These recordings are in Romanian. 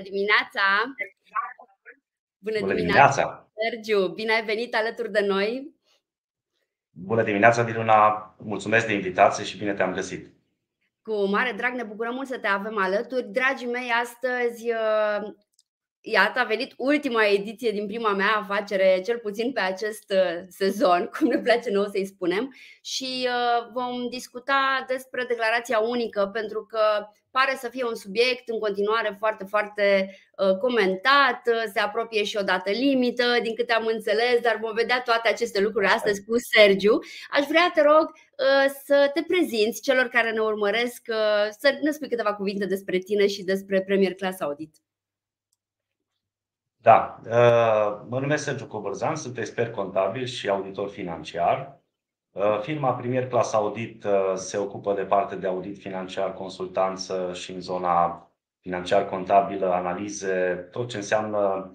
Bună dimineața! Bună dimineața, Sergiu! Bine ai venit alături de noi! Bună dimineața, Miruna! Mulțumesc de invitație și bine te-am găsit! Cu mare drag, ne bucurăm mult să te avem alături. Dragii mei, astăzi, iată, a venit ultima ediție din prima mea afacere, cel puțin pe acest sezon, cum ne place nouă să-i spunem. Și vom discuta despre declarația unică, pentru că pare să fie un subiect în continuare foarte, foarte comentat. Se apropie și o dată limită, din câte am înțeles, dar vom vedea toate aceste lucruri astăzi cu Sergiu. Aș vrea, te rog, să te prezinți celor care ne urmăresc, să ne spui câteva cuvinte despre tine și despre Premier Class Audit. Da, mă numesc Sergiu Cobîrzan, sunt expert contabil și auditor financiar. Firma Premier Class Audit se ocupă de parte de audit financiar, consultanță și în zona financiar-contabilă, analize, tot ce înseamnă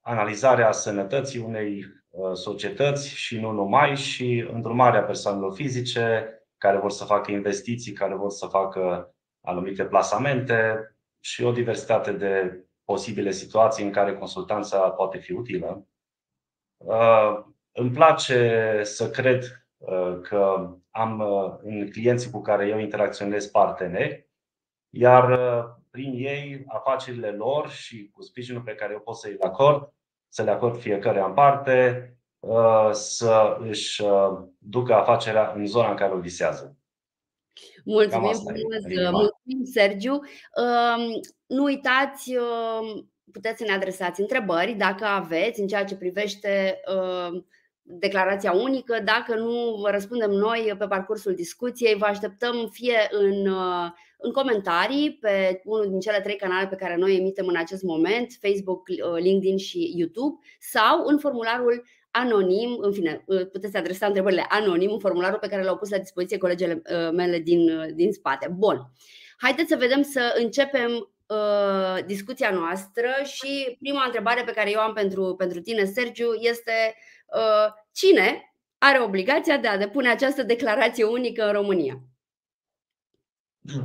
analizarea sănătății unei societăți și nu numai, și îndrumarea persoanelor fizice care vor să facă investiții, care vor să facă anumite plasamente și o diversitate de posibile situații în care consultanța poate fi utilă. Îmi place să cred că am în clienții cu care eu interacționez parteneri, iar prin ei afacerile lor și cu sprijinul pe care eu pot să-i acord, să le acord fiecare în parte, să își ducă afacerea în zona în care o visează. Mulțumim, Sergiu. Nu uitați, puteți să ne adresați întrebări dacă aveți în ceea ce privește declarația unică. Dacă nu vă răspundem noi pe parcursul discuției, vă așteptăm fie în comentarii pe unul din cele trei canale pe care noi emitem în acest moment, Facebook, LinkedIn și YouTube, sau în formularul anonim. În fine, puteți adresa întrebările anonim în formularul pe care l-au pus la dispoziție colegele mele din spate. Bun, haideți să vedem, să începem discuția noastră. Și prima întrebare pe care eu am pentru tine, Sergiu, este: cine are obligația de a depune această declarație unică în România?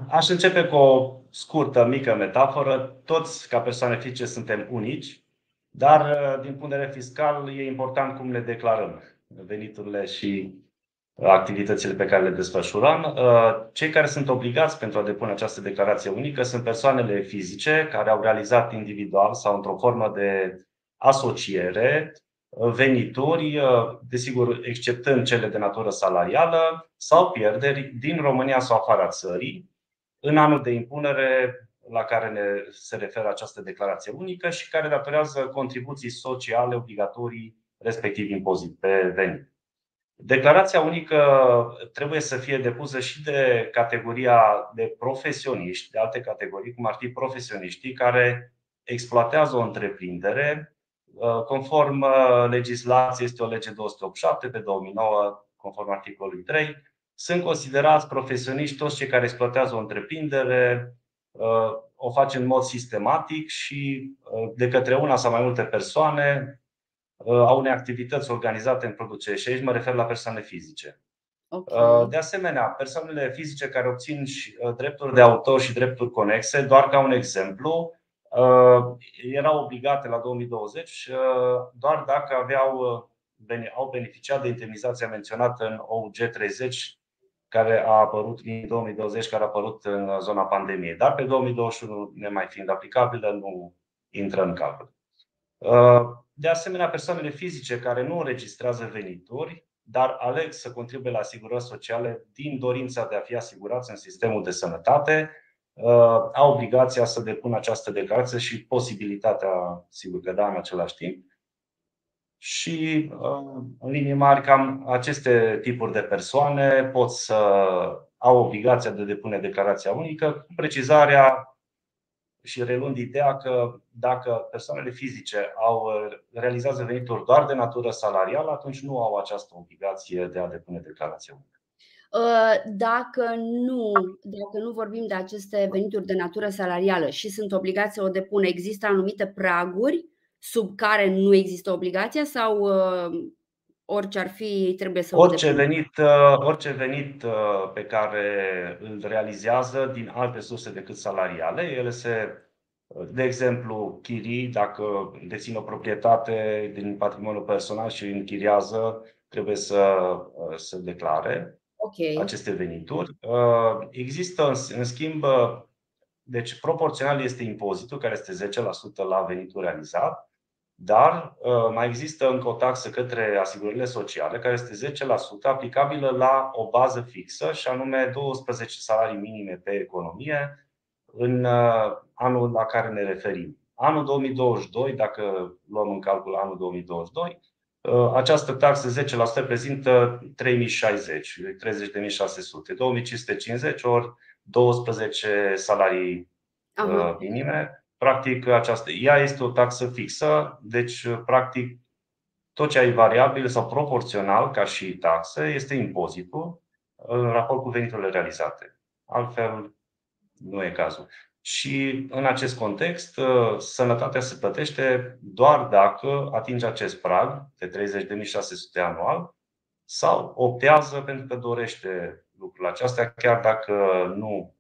Aș începe cu o scurtă, mică metaforă. Toți, ca persoane fizice, suntem unici. Dar din punct de vedere fiscal e important cum le declarăm veniturile și activitățile pe care le desfășurăm. Cei care sunt obligați pentru a depune această declarație unică sunt persoanele fizice care au realizat individual sau într-o formă de asociere venituri, desigur exceptând cele de natură salarială, sau pierderi din România sau afara țării în anul de impunere la care se referă această declarație unică și care datorează contribuții sociale obligatorii, respectiv impozit pe venit. Declarația unică trebuie să fie depusă și de categoria de profesioniști, de alte categorii, cum ar fi profesioniștii care exploatează o întreprindere conform legislației, este o lege 287/2009, conform articolului 3. Sunt considerați profesioniști toți cei care exploatează o întreprindere, o face în mod sistematic și de către una sau mai multe persoane, a unei activități organizate în producție. Și aici mă refer la persoane fizice. Okay. De asemenea, persoanele fizice care obțin și drepturi de autor și drepturi conexe, doar ca un exemplu, erau obligate la 2020 doar dacă au beneficiat de indemnizația menționată în OG 30, care a apărut din 2020, care a apărut în zona pandemiei. Dar pe 2021, nemai fiind aplicabilă, nu intră în calcul. De asemenea, persoanele fizice care nu înregistrează venituri, dar aleg să contribuie la asigurări sociale din dorința de a fi asigurați în sistemul de sănătate, au obligația să depună această declarație și posibilitatea, sigur că da, în același timp. Și în linii mari, cam aceste tipuri de persoane pot să au obligația de a depune declarația unică, cu precizarea și relând ideea că dacă persoanele fizice realizează venituri doar de natură salarială, atunci nu au această obligație de a depune declarația unică. Dacă nu vorbim de aceste venituri de natură salarială și sunt obligați să o depună, există anumite praguri sub care nu există obligația sau orice ar fi, trebuie să orice venit pe care îl realizează din alte surse decât salariale, ele se De exemplu, chirii, dacă dețin o proprietate din patrimoniul personal și îi închiriază, trebuie să declare aceste venituri. Există, în schimb, deci proporțional este impozitul, care este 10% la venitul realizat, dar mai există încă o taxă către asigurările sociale, care este 10% aplicabilă la o bază fixă, și anume 12 salarii minime pe economie în anul la care ne referim. Anul 2022, dacă luăm în calcul anul 2022, această taxă 10% reprezintă 30.600, 2.550 ori 12 salarii minime. Practic, ea este o taxă fixă, deci practic tot ce ai variabil sau proporțional ca și taxe este impozitul în raport cu veniturile realizate. Altfel nu e cazul. Și în acest context, sănătatea se plătește doar dacă atinge acest prag de 30.600 anual sau optează pentru că dorește lucrul acesta, chiar dacă nu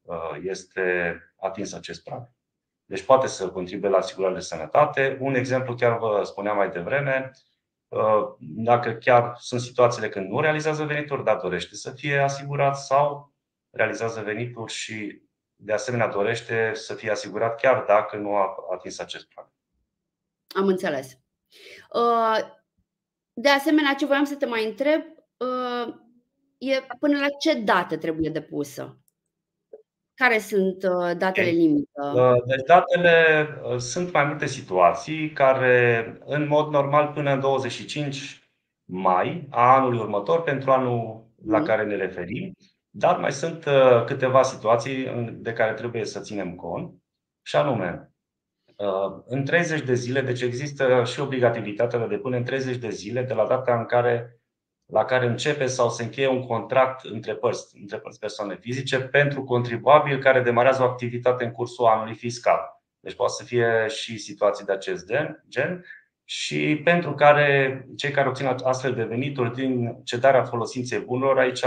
este atins acest prag. Deci poate să contribuie la asigurarea de sănătate. Un exemplu chiar vă spuneam mai devreme, dacă chiar sunt situațiile când nu realizează venituri, dar dorește să fie asigurat, sau realizează venituri și de asemenea dorește să fie asigurat chiar dacă nu a atins acest prag. Am înțeles. De asemenea, ce voiam să te mai întreb e până la ce dată trebuie depusă? Care sunt datele limită? Deci datele sunt mai multe situații care în mod normal până în 25 mai a anului următor pentru anul la care ne referim. Dar mai sunt câteva situații de care trebuie să ținem cont, și anume, în 30 de zile, deci există și obligativitatea de a depune în 30 de zile de la data la care începe sau se încheie un contract între părți persoane fizice pentru contribuabil care demarează o activitate în cursul anului fiscal. Deci poate să fie și situații de acest gen. Și pentru care cei care obțin astfel de venituri din cedarea folosinței bunurilor, aici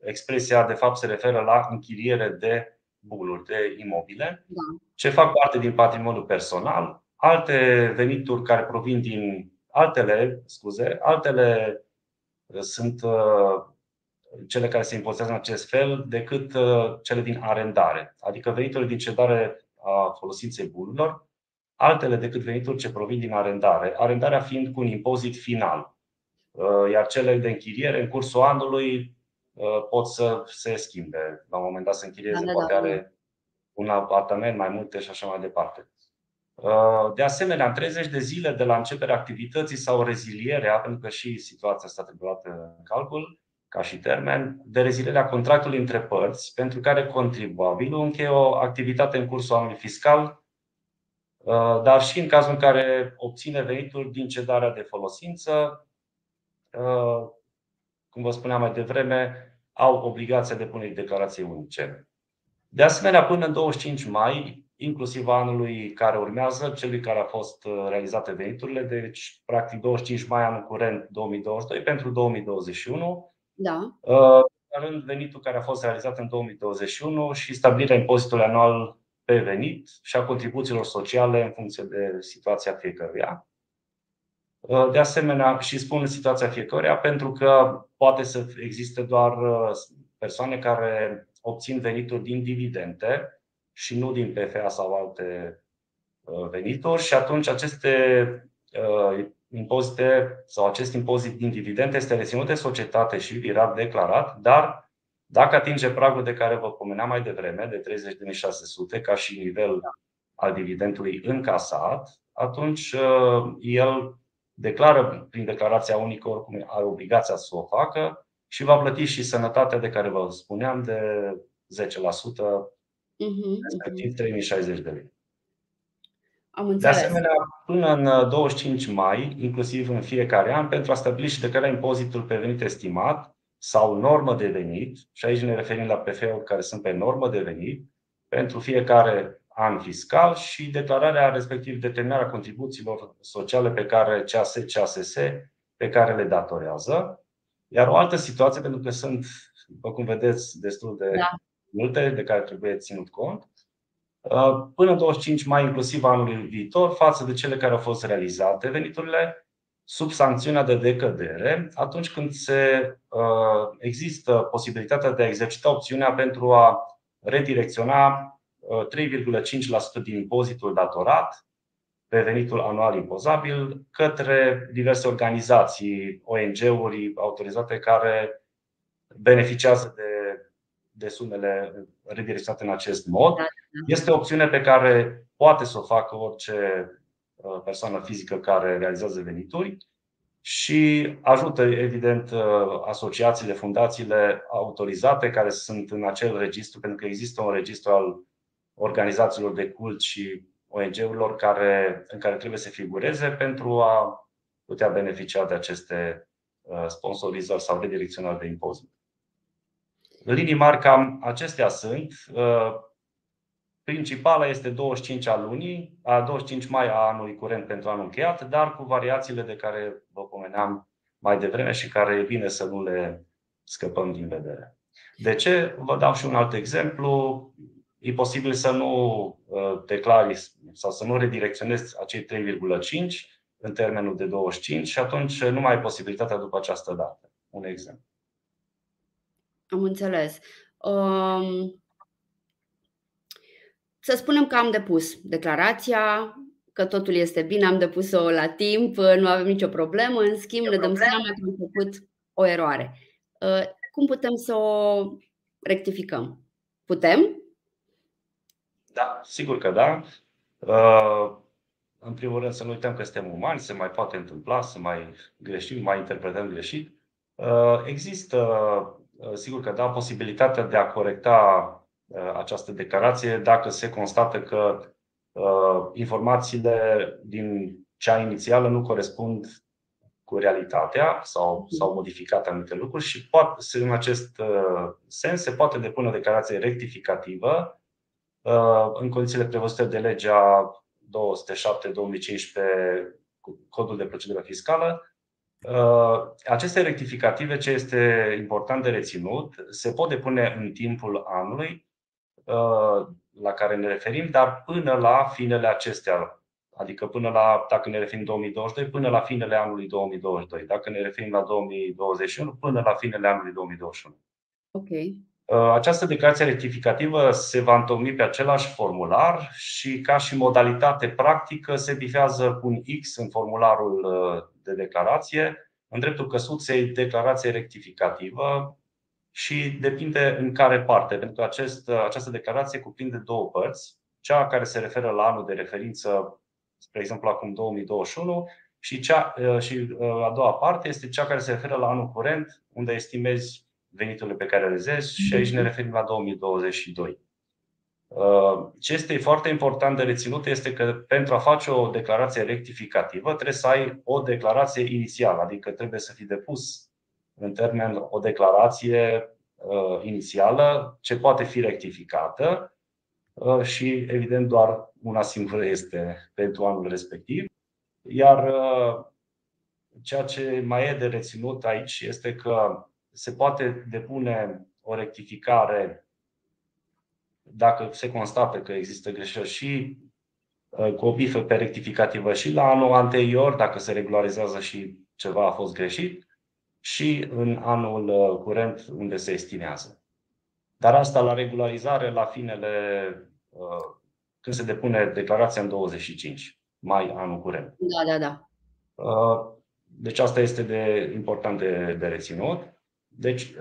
expresia, de fapt, se referă la închiriere de bunuri, de imobile, ce fac parte din patrimoniul personal, alte venituri care provin din altele sunt cele care se impozitează în acest fel decât cele din arendare, adică veniturile din cedare a folosinței bunurilor, altele decât venituri ce provin din arendare, arendarea fiind cu un impozit final, iar cele de închiriere în cursul anului pot să se schimbe. La un moment dat se închirieze, poate are un apartament, mai multe și așa mai departe. De asemenea, în 30 de zile de la începerea activității sau rezilierea, pentru că și situația asta trebuie luată în calcul ca și termen, de rezilierea contractului între părți pentru care contribuabilul încheie o activitate în cursul anului fiscal, dar și în cazul în care obține venituri din cedarea de folosință. Cum vă spuneam mai devreme, au obligația depunerii declarației unice. De asemenea, până în 25 mai, inclusiv anului care urmează, celui care a fost realizate veniturile, deci practic 25 mai anul curent 2022 pentru 2021, în venitul care a fost realizat în 2021 și stabilirea impozitului anual pe venit și a contribuțiilor sociale în funcție de situația fiecăruia. De asemenea, și spun situația fiecăruia, pentru că poate să existe doar persoane care obțin venituri din dividende și nu din PFA sau alte venituri, și atunci aceste impozite sau acest impozit din dividende este reținut de societate și era declarat, dar dacă atinge pragul de care vă pomeneam mai devreme, de 30.600 ca și nivel al dividendului încasat, atunci el declară prin declarația unică, oricum are obligația să o facă, și va plăti și sănătatea de care vă spuneam de 10%, respectiv 3.060 de lei. De asemenea, până în 25 mai, inclusiv în fiecare an, pentru a stabili și declara impozitul pe venit estimat sau normă de venit, și aici ne referim la PFA-uri care sunt pe normă de venit, pentru fiecare an fiscal, și declararea, respectiv determinarea contribuțiilor sociale pe care CAS pe care le datorează. Iar o altă situație, pentru că sunt, după cum vedeți, destul de multe de care trebuie ținut cont, până 25 mai inclusiv anului viitor față de cele care au fost realizate veniturile sub sancțiunea de decădere atunci când există posibilitatea de a exercita opțiunea pentru a redirecționa 3,5% din impozitul datorat pe venitul anual impozabil către diverse organizații, ONG-uri autorizate care beneficiază de sumele redirecționate în acest mod. Este o opțiune pe care poate să o facă orice persoană fizică care realizează venituri și ajută, evident, asociațiile, fundațiile autorizate care sunt în acel registru, pentru că există un registru al organizațiilor de cult și ONG-urilor în care trebuie să figureze pentru a putea beneficia de aceste sponsorizări sau redirecționări de impozit. În linii mari, cam acestea sunt. Principala este 25 mai a anului curent pentru anul încheiat, dar cu variațiile de care vă pomeneam mai devreme și care e bine să nu le scăpăm din vedere. De ce? Vă dau și un alt exemplu. E posibil să nu declari sau să nu redirecționezi acei 3,5 în termenul de 25 și atunci nu mai ai posibilitatea după această dată. Un exemplu. Am înțeles. Să spunem că am depus declarația, că totul este bine, am depus-o la timp, nu avem nicio problemă, în schimb ne dăm seama că am făcut o eroare. Cum putem să o rectificăm? Putem? Da, sigur că da. În primul rând să nu uităm că suntem umani, se mai poate întâmpla, să mai greșim, mai interpretăm greșit. Există, sigur că da, posibilitatea de a corecta această declarație dacă se constată că informațiile din cea inițială nu corespund cu realitatea sau s-au modificat anumite lucruri și în acest sens se poate depune o declarație rectificativă în condițiile prevăzute de legea 207/2015, Codul de procedură fiscală. Aceste rectificative, ce este important de reținut, se pot depune în timpul anului la care ne referim, dar până la finele acestea, adică dacă ne referim 2022, până la finele anului 2022, dacă ne referim la 2021, până la finele anului 2021. Okay. Această declarație rectificativă se va întocmi pe același formular și ca și modalitate practică se bifează cu un X în formularul de declarație, în dreptul căsuței declarație rectificativă și depinde în care parte, pentru că această declarație cuprinde două părți, cea care se referă la anul de referință, spre exemplu acum 2021, și a doua parte este cea care se referă la anul curent, unde estimezi veniturile pe care le realizezi și aici ne referim la 2022. Ce este foarte important de reținut este că pentru a face o declarație rectificativă trebuie să ai o declarație inițială, adică trebuie să fi depus în termen o declarație inițială ce poate fi rectificată și evident doar una singură este pentru anul respectiv. Iar ceea ce mai e de reținut aici este că se poate depune o rectificare dacă se constată că există greșeli și cu o bifă pe rectificativă și la anul anterior, dacă se regularizează și ceva a fost greșit, și în anul curent unde se estimează. Dar asta la regularizare, la finele, când se depune declarația în 25 mai anul curent. Da, da, da. Deci asta este important de reținut. Deci,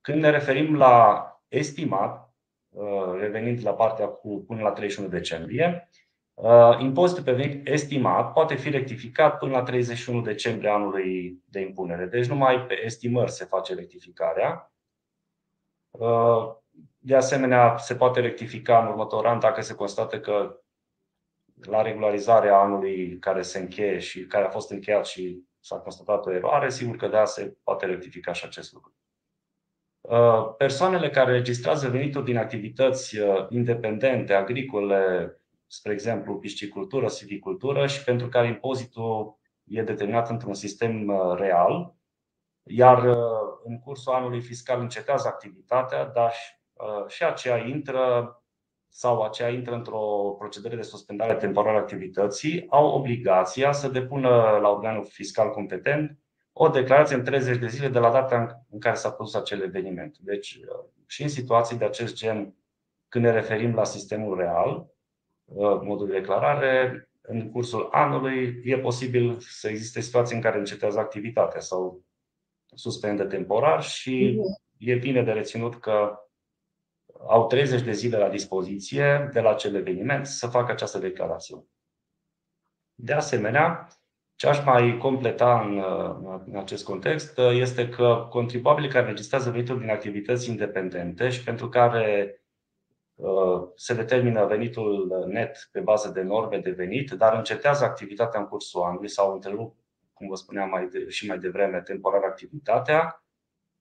când ne referim la estimat, revenind la partea cu până la 31 decembrie, impozitul pe venit estimat poate fi rectificat până la 31 decembrie anului de impunere. Deci numai pe estimări se face rectificarea. De asemenea, se poate rectifica în următorul an dacă se constată că la regularizarea anului care se încheie și care a fost încheiat și s-a constatat o eroare, sigur că da, se poate rectifica și acest lucru. Persoanele care registrează venituri din activități independente, agricole, spre exemplu piscicultură, silvicultură și pentru care impozitul e determinat într-un sistem real, iar în cursul anului fiscal încetează activitatea, dar și aceea intră sau aceea intră într-o procedură de suspendare temporară a activității, au obligația să depună la organul fiscal competent o declarație în 30 de zile de la data în care s-a produs acel eveniment. Deci și în situații de acest gen, când ne referim la sistemul real, modul de declarare, în cursul anului e posibil să existe situații în care încetează activitatea sau suspendă temporar și e bine de reținut că au 30 de zile la dispoziție de la acel eveniment să facă această declarație. De asemenea, ce aș mai completa în acest context este că contribuabilii care înregistrează venituri din activități independente și pentru care se determină venitul net pe bază de norme de venit, dar încetează activitatea în cursul anului sau întrerup, cum vă spuneam mai devreme, temporar activitatea,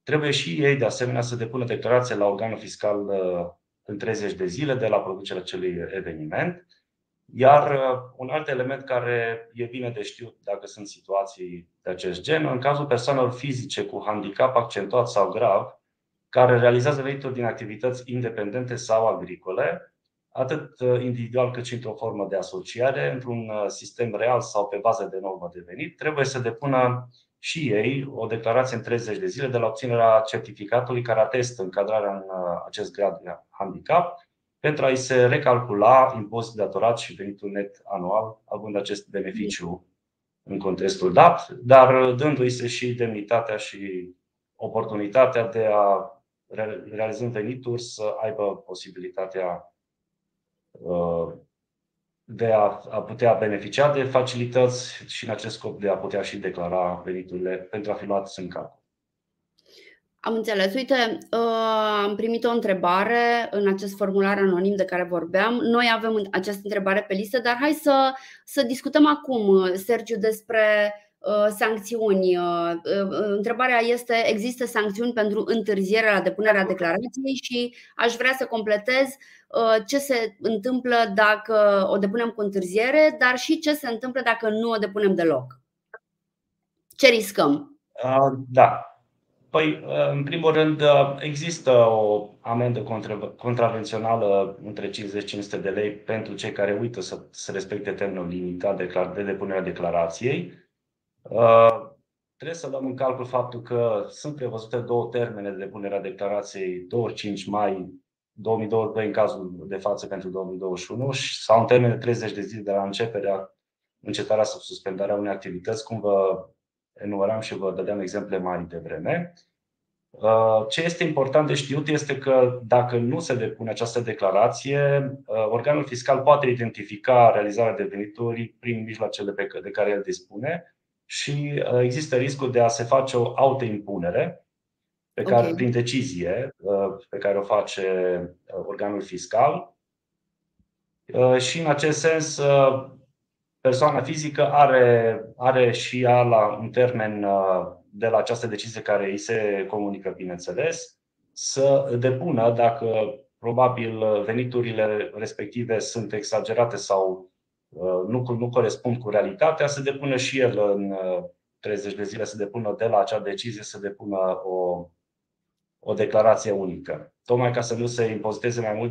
trebuie și ei de asemenea să depună declarație la organul fiscal în 30 de zile de la producerea acelui eveniment. Iar un alt element care e bine de știut dacă sunt situații de acest gen, în cazul persoanelor fizice cu handicap accentuat sau grav, care realizează venituri din activități independente sau agricole, atât individual cât și într-o formă de asociare, într-un sistem real sau pe bază de normă de venit, trebuie să depună și ei o declarație în 30 de zile de la obținerea certificatului care atestă încadrarea în acest grad de handicap, pentru a-i se recalcula impozitul datorat și venitul net anual, având acest beneficiu în contextul dat, dar dându-i se și demnitatea și oportunitatea de a, realizând venituri, să aibă posibilitatea de a putea beneficia de facilități și în acest scop de a putea și declara veniturile pentru a fi luat în calcul. Am înțeles. Uite, am primit o întrebare în acest formular anonim de care vorbeam. Noi avem această întrebare pe listă, dar hai să discutăm acum, Sergiu, despre sancțiuni. Întrebarea este, există sancțiuni pentru întârzierea la depunerea declarației și aș vrea să completez ce se întâmplă dacă o depunem cu întârziere, dar și ce se întâmplă dacă nu o depunem deloc. Ce riscăm? Da. Păi, în primul rând, există o amendă contravențională între 50-500 de lei pentru cei care uită să respecte termenul limitat de depunerea declarației. Trebuie să luăm în calcul faptul că sunt prevăzute două termene de depunere a declarației, 25 mai 2022 în cazul de față pentru 2021 sau în termen de 30 de zile de la încetarea sau suspendarea unei activități, cum vă enumeram și vă dădeam exemple mai devreme. Ce este important de știut este că dacă nu se depune această declarație, organul fiscal poate identifica realizarea de venituri prin mijloacele de care el dispune și există riscul de a se face o autoimpunere prin decizie pe care o face organul fiscal. Și în acest sens, persoana fizică are și ea un termen de la această decizie care îi se comunică, bineînțeles, să depună dacă probabil veniturile respective sunt exagerate sau nu corespund cu realitatea, să depună și el în 30 de zile, să depună de la acea decizie, să depună o declarație unică. Tocmai ca să nu se impoziteze mai mult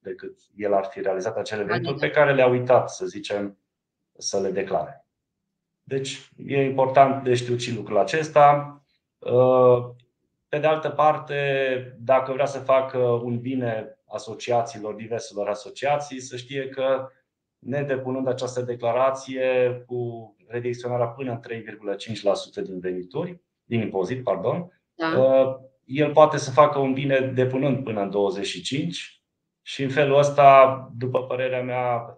decât el ar fi realizat acele venituri pe care le-a uitat, să zicem, să le declare. Deci e important de știut și lucrul acesta. Pe de altă parte, dacă vrea să facă un bine asociațiilor, diverselor asociații, să știe că nedepunând această declarație cu redirecționarea până în 3,5% din venituri, din impozit, el poate să facă un bine depunând până în 25%. Și în felul ăsta, după părerea mea,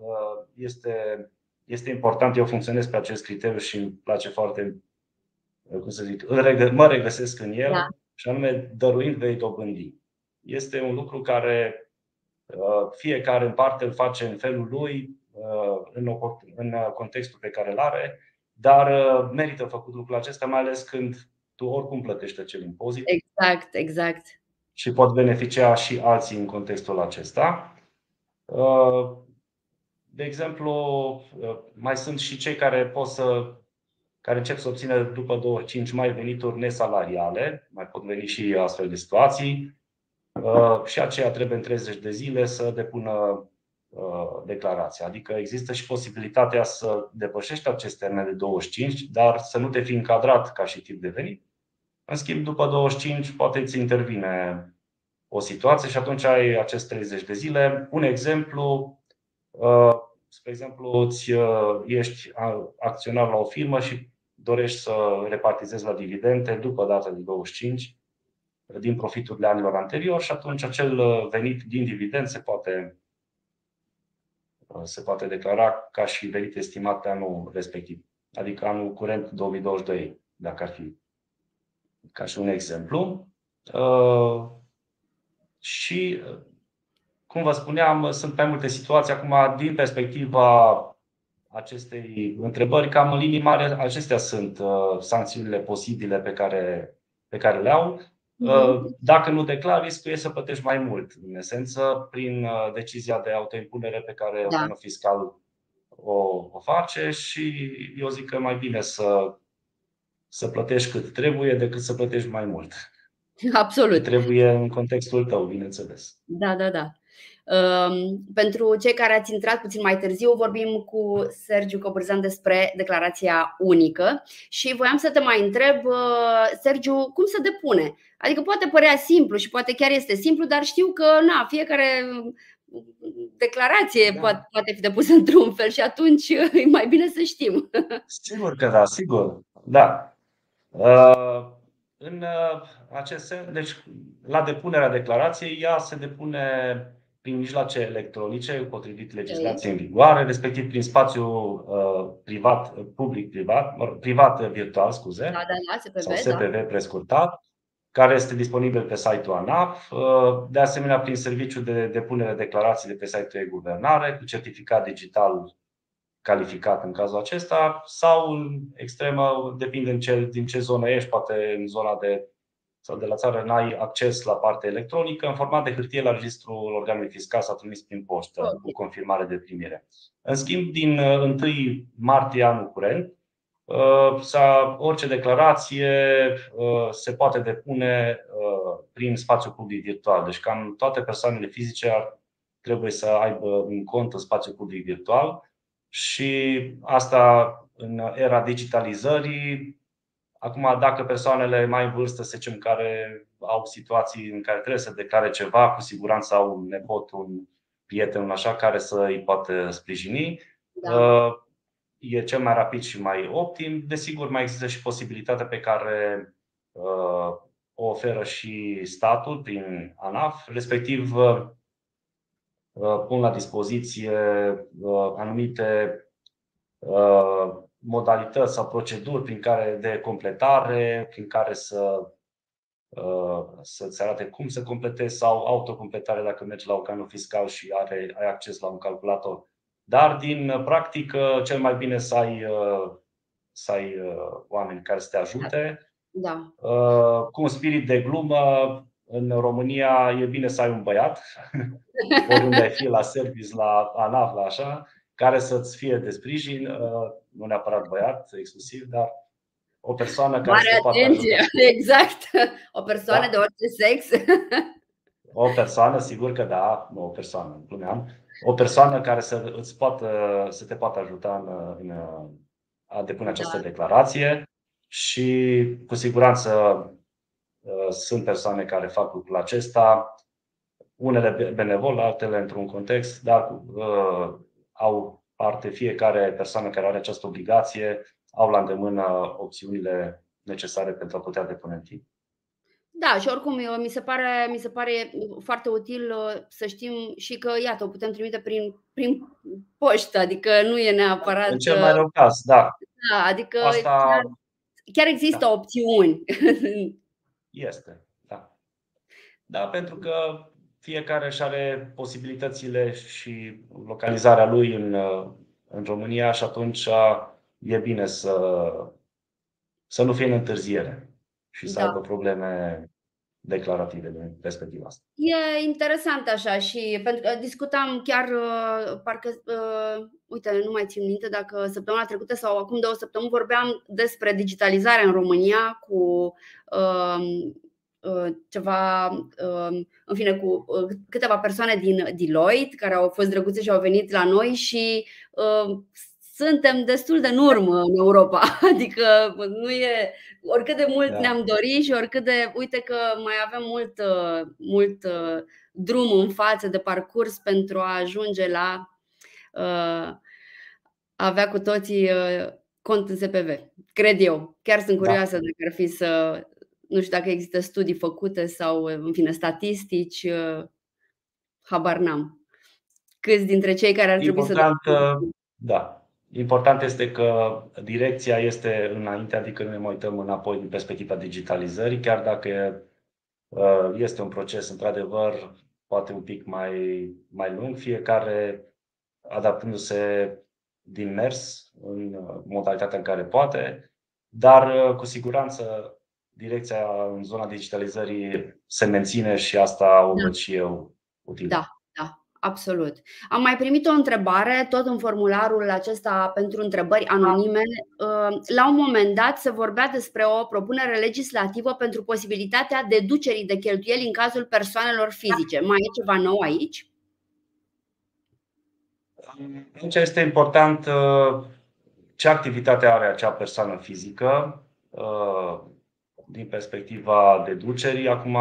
este important. Eu funcționez pe acest criteriu și îmi place foarte, cum să zic, mă regăsesc în el, și anume dăruind vei dobândi. Este un lucru care fiecare în parte îl face în felul lui, în contextul pe care îl are, dar merită făcut lucrul acesta, mai ales când tu oricum plătești acel impozit. Exact, exact. Și pot beneficia și alții în contextul acesta. De exemplu, mai sunt și cei care încep să obțină după 25 mai venituri nesalariale, mai pot veni și astfel de situații. și aceea trebuie în 30 de zile să depună declarația. Adică există și posibilitatea să depășești acest termen de 25, dar să nu te fi încadrat ca și tip de venit. În schimb, după 25 poate îți intervine o situație și atunci ai acest 30 de zile. Un exemplu, spre exemplu, ești acționar la o firmă și dorești să repartizezi la dividende după data de 25 din profiturile anilor anterior și atunci acel venit din dividend se poate declara ca și venit estimat pe anul respectiv, adică anul curent 2022, dacă ar fi ca și un exemplu. Și, cum vă spuneam, sunt mai multe situații. Acum, din perspectiva acestei întrebări, cam în linii mari, acestea sunt sancțiunile posibile pe care le au. Dacă nu declari, riscul e să plătești mai mult, în esență, prin decizia de autoimpunere pe care organul fiscal o face. Și eu zic că mai bine să plătești cât trebuie decât să plătești mai mult. Absolut. Trebuie în contextul tău, bineînțeles. Da, da, da. Pentru cei care ați intrat puțin mai târziu, vorbim cu Sergiu Cobîrzan despre declarația unică și voiam să te mai întreb, Sergiu, cum se depune? Adică poate părea simplu și poate chiar este simplu, dar știu că fiecare declarație poate fi depusă într-un fel și atunci e mai bine să știm. Sigur că da, sigur. Da. În acest sens, deci, la depunerea declarației, ea se depune prin mijloace electronice, potrivit legislației în vigoare, respectiv prin spațiu privat, privat virtual, scuze, SPV, sau SPV prescurtat, care este disponibil pe site-ul ANAF, de asemenea prin serviciul de depunere declarații de pe site-ul e-guvernare, cu certificat digital calificat în cazul acesta, sau în extremă, depinde din ce zonă ești, poate în zona sau de la țară n-ai acces la partea electronică, în format de hârtie la registrul organului fiscal s-a trimis prin poștă cu confirmare de primire. În schimb, din 1 martie anul curent, orice declarație se poate depune prin spațiu public virtual. Deci cam toate persoanele fizice trebuie să aibă un cont în spațiu public virtual. Și asta în era digitalizării. Acum, dacă persoanele mai în vârstă, să zicem, care au situații în care trebuie să declare ceva, cu siguranță au un nepot, un prieten, așa, care să îi poată sprijini. Da. E cel mai rapid și mai optim. Desigur, mai există și posibilitatea pe care o oferă și statul prin ANAF, respectiv pun la dispoziție anumite modalități sau proceduri prin care de completare, prin care să-ți arate cum să completezi sau autocompletare dacă mergi la organul fiscal și ai acces la un calculator. Dar din practică cel mai bine să ai oameni care să te ajute. Da. Cu un spirit de glumă. În România e bine să ai un băiat, oriunde ai fi, la service, la ANAF, la așa, care să-ți fie de sprijin, nu neapărat băiat exclusiv, dar o persoană care să poată ajuta. Exact, o persoană de orice sex. O persoană, sigur că da, nu o persoană, glumeam. O persoană care să te poată ajuta în a depune această declarație și cu siguranță sunt persoane care fac lucrul acesta, unele benevol, altele într-un context, dar au parte, fiecare persoană care are această obligație, au la îndemână opțiunile necesare pentru a putea depune în timp. Da, și oricum mi se pare foarte util să știm și că, iată, o putem trimite prin poștă, adică nu e neapărat. În cel mai rău caz, da. Adică chiar există opțiuni. Este, da. Da, pentru că fiecare își are posibilitățile și localizarea lui în România și atunci e bine să nu fie în întârziere și să aibă probleme declarative din perspectiva asta. E interesant așa și pentru că discutam chiar, parcă, uite, nu mai țin minte dacă săptămâna trecută sau acum 2 săptămâni vorbeam despre digitalizare în România cu ceva, în fine, cu câteva persoane din Deloitte care au fost drăguțe și au venit la noi și suntem destul de în urmă în Europa. Adică nu e, oricât de mult ne-am dorit și oricât de, uite că mai avem mult drum în față de parcurs pentru a ajunge la avea cu toții cont în SPV, cred eu. Chiar sunt curioasă dacă ar fi să, nu știu dacă există studii făcute sau, în fine, statistici, habar n-am. Câți dintre cei care ar trebui să... Da. Important este că direcția este înainte, adică nu ne mai uităm înapoi din perspectiva digitalizării, chiar dacă este un proces, într-adevăr, poate un pic mai lung, fiecare adaptându-se din mers în modalitatea în care poate, dar cu siguranță direcția în zona digitalizării se menține și asta o văd și eu util. Da. Absolut. Am mai primit o întrebare, tot în formularul acesta pentru întrebări anonime. La un moment dat se vorbea despre o propunere legislativă pentru posibilitatea deducerii de cheltuieli în cazul persoanelor fizice. Mai e ceva nou aici? Aici este important ce activitate are acea persoană fizică din perspectiva deducerii. Acum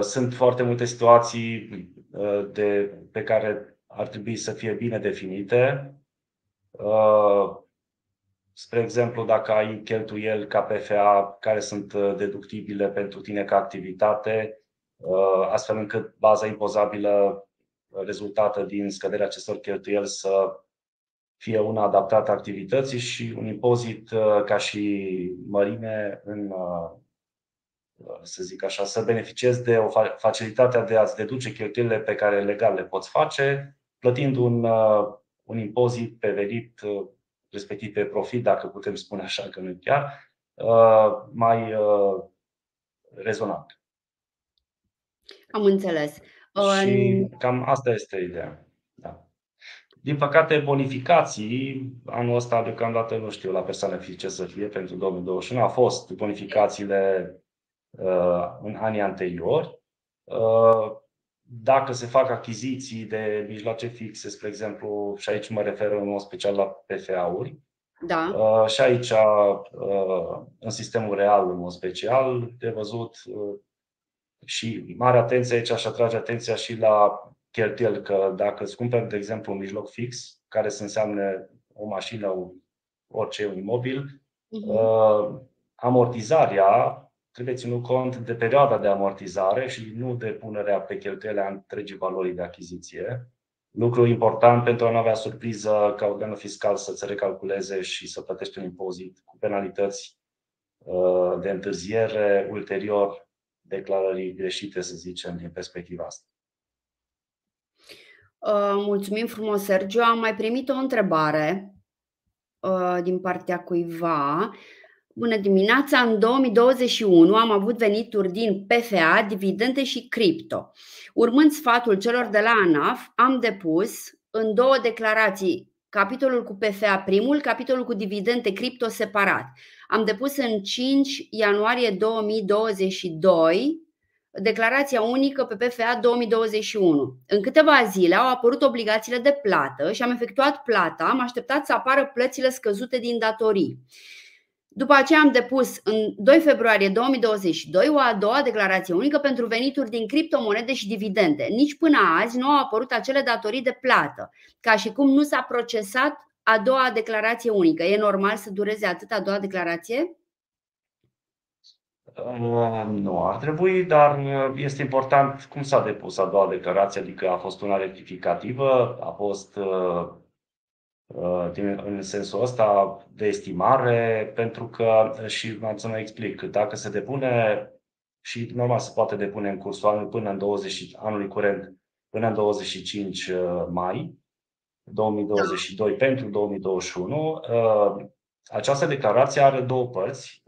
sunt foarte multe situații pe care ar trebui să fie bine definite. Spre exemplu, dacă ai cheltuieli ca PFA care sunt deductibile pentru tine ca activitate, astfel încât baza impozabilă rezultată din scăderea acestor cheltuieli să fie una adaptată activității și un impozit ca și mărime în, să zic așa, să beneficiezi de o facilitate de a-ți deduce cheltuielile pe care legal le poți face, plătind un impozit pe venit, respectiv pe profit, dacă putem spune așa, că nu chiar, mai rezonant. Am înțeles. Și cam asta este ideea. Da. Din păcate, bonificații, anul ăsta deocamdată nu știu la persoane fizice să fie pentru 2021, a fost bonificațiile în anii anteriori. Dacă se fac achiziții de mijloace fixe, spre exemplu, și aici mă refer în mod special la PFA-uri, și aici, în sistemul real, în mod special, de văzut. Și mare atenție aici, aș atrage atenția și la cheltuieli, că dacă îți cumperi, de exemplu, un mijloc fix, care să înseamnă o mașină, orice, un imobil, amortizarea trebuie ținut cont de perioada de amortizare și nu de punerea pe cheltuielile a întregii valori de achiziție. Lucru important pentru a nu avea surpriză ca organul fiscal să-ți recalculeze și să plătești un impozit cu penalități de întârziere ulterior declarării greșite, să zicem, din perspectiva asta. Mulțumim frumos, Sergiu. Am mai primit o întrebare din partea cuiva. Bună dimineața! În 2021 am avut venituri din PFA, dividende și cripto. Urmând sfatul celor de la ANAF, am depus în două declarații, capitolul cu PFA primul, capitolul cu dividende cripto separat. Am depus în 5 ianuarie 2022 Declarația unică pe PFA 2021. În câteva zile au apărut obligațiile de plată și am efectuat plata, am așteptat să apară plățile scăzute din datorii. După aceea am depus în 2 februarie 2022 o a doua declarație unică pentru venituri din criptomonede și dividende. Nici până azi nu au apărut acele datorii de plată, ca și cum nu s-a procesat a doua declarație unică. E normal să dureze atât a doua declarație? Nu ar trebui, dar este important cum s-a depus a doua declarație, adică a fost una rectificativă, a fost... în sensul ăsta de estimare, pentru că, și m-am să mai explic, dacă se depune, și normal se poate depune în cursul anului, până în 20, anului curent, până în 25 mai 2022 pentru 2021, această declarație are două părți,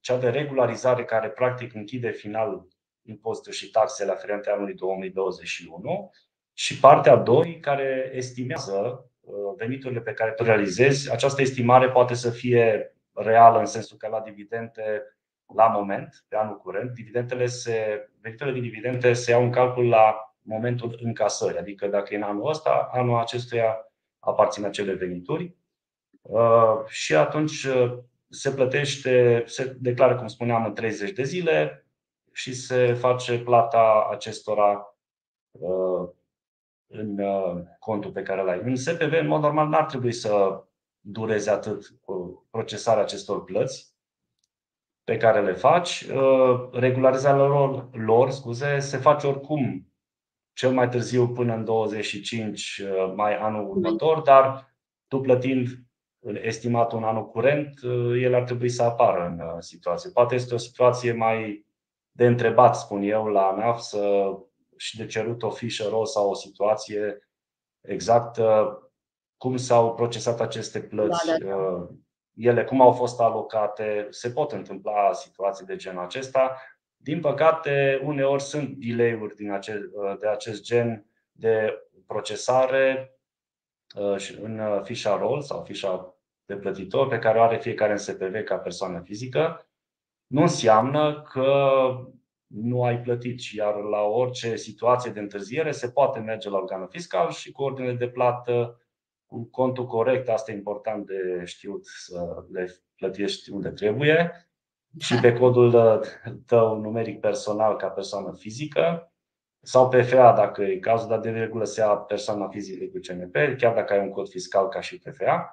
cea de regularizare care practic închide final impozitul și taxele aferente anului 2021 și partea a doua care estimează veniturile pe care tu realizezi. Această estimare poate să fie reală în sensul că la dividende la moment, pe anul curent, veniturile din dividende se iau în calcul la momentul încasării. Adică dacă e în anul ăsta, anul acestuia aparțin acele venituri. Și atunci se plătește, se declară, cum spuneam, în 30 de zile și se face plata acestora în contul pe care l-ai. În SPV, în mod normal, n-ar trebui să dureze atât procesarea acestor plăți pe care le faci. Regularizarea lor, se face oricum cel mai târziu până în 25 mai anul următor, dar tu plătind estimatul în anul curent, el ar trebui să apară în situație. Poate este o situație mai de întrebat, spun eu, la ANAF și de cerut o fișă roz sau o situație exactă cum s-au procesat aceste plăți, ele cum au fost alocate. Se pot întâmpla situații de genul acesta. Din păcate, uneori sunt delay-uri de acest gen de procesare în fișa rol sau fișa de plătitor pe care o are fiecare în SPV ca persoană fizică. Nu înseamnă că nu ai plătit, iar la orice situație de întârziere se poate merge la organul fiscal și cu ordine de plată, cu contul corect. Asta e important de știut, să le plătești unde trebuie și pe codul tău numeric personal ca persoană fizică sau PFA dacă e cazul, dar de regulă se ia persoana fizică cu CNP, chiar dacă ai un cod fiscal ca și PFA.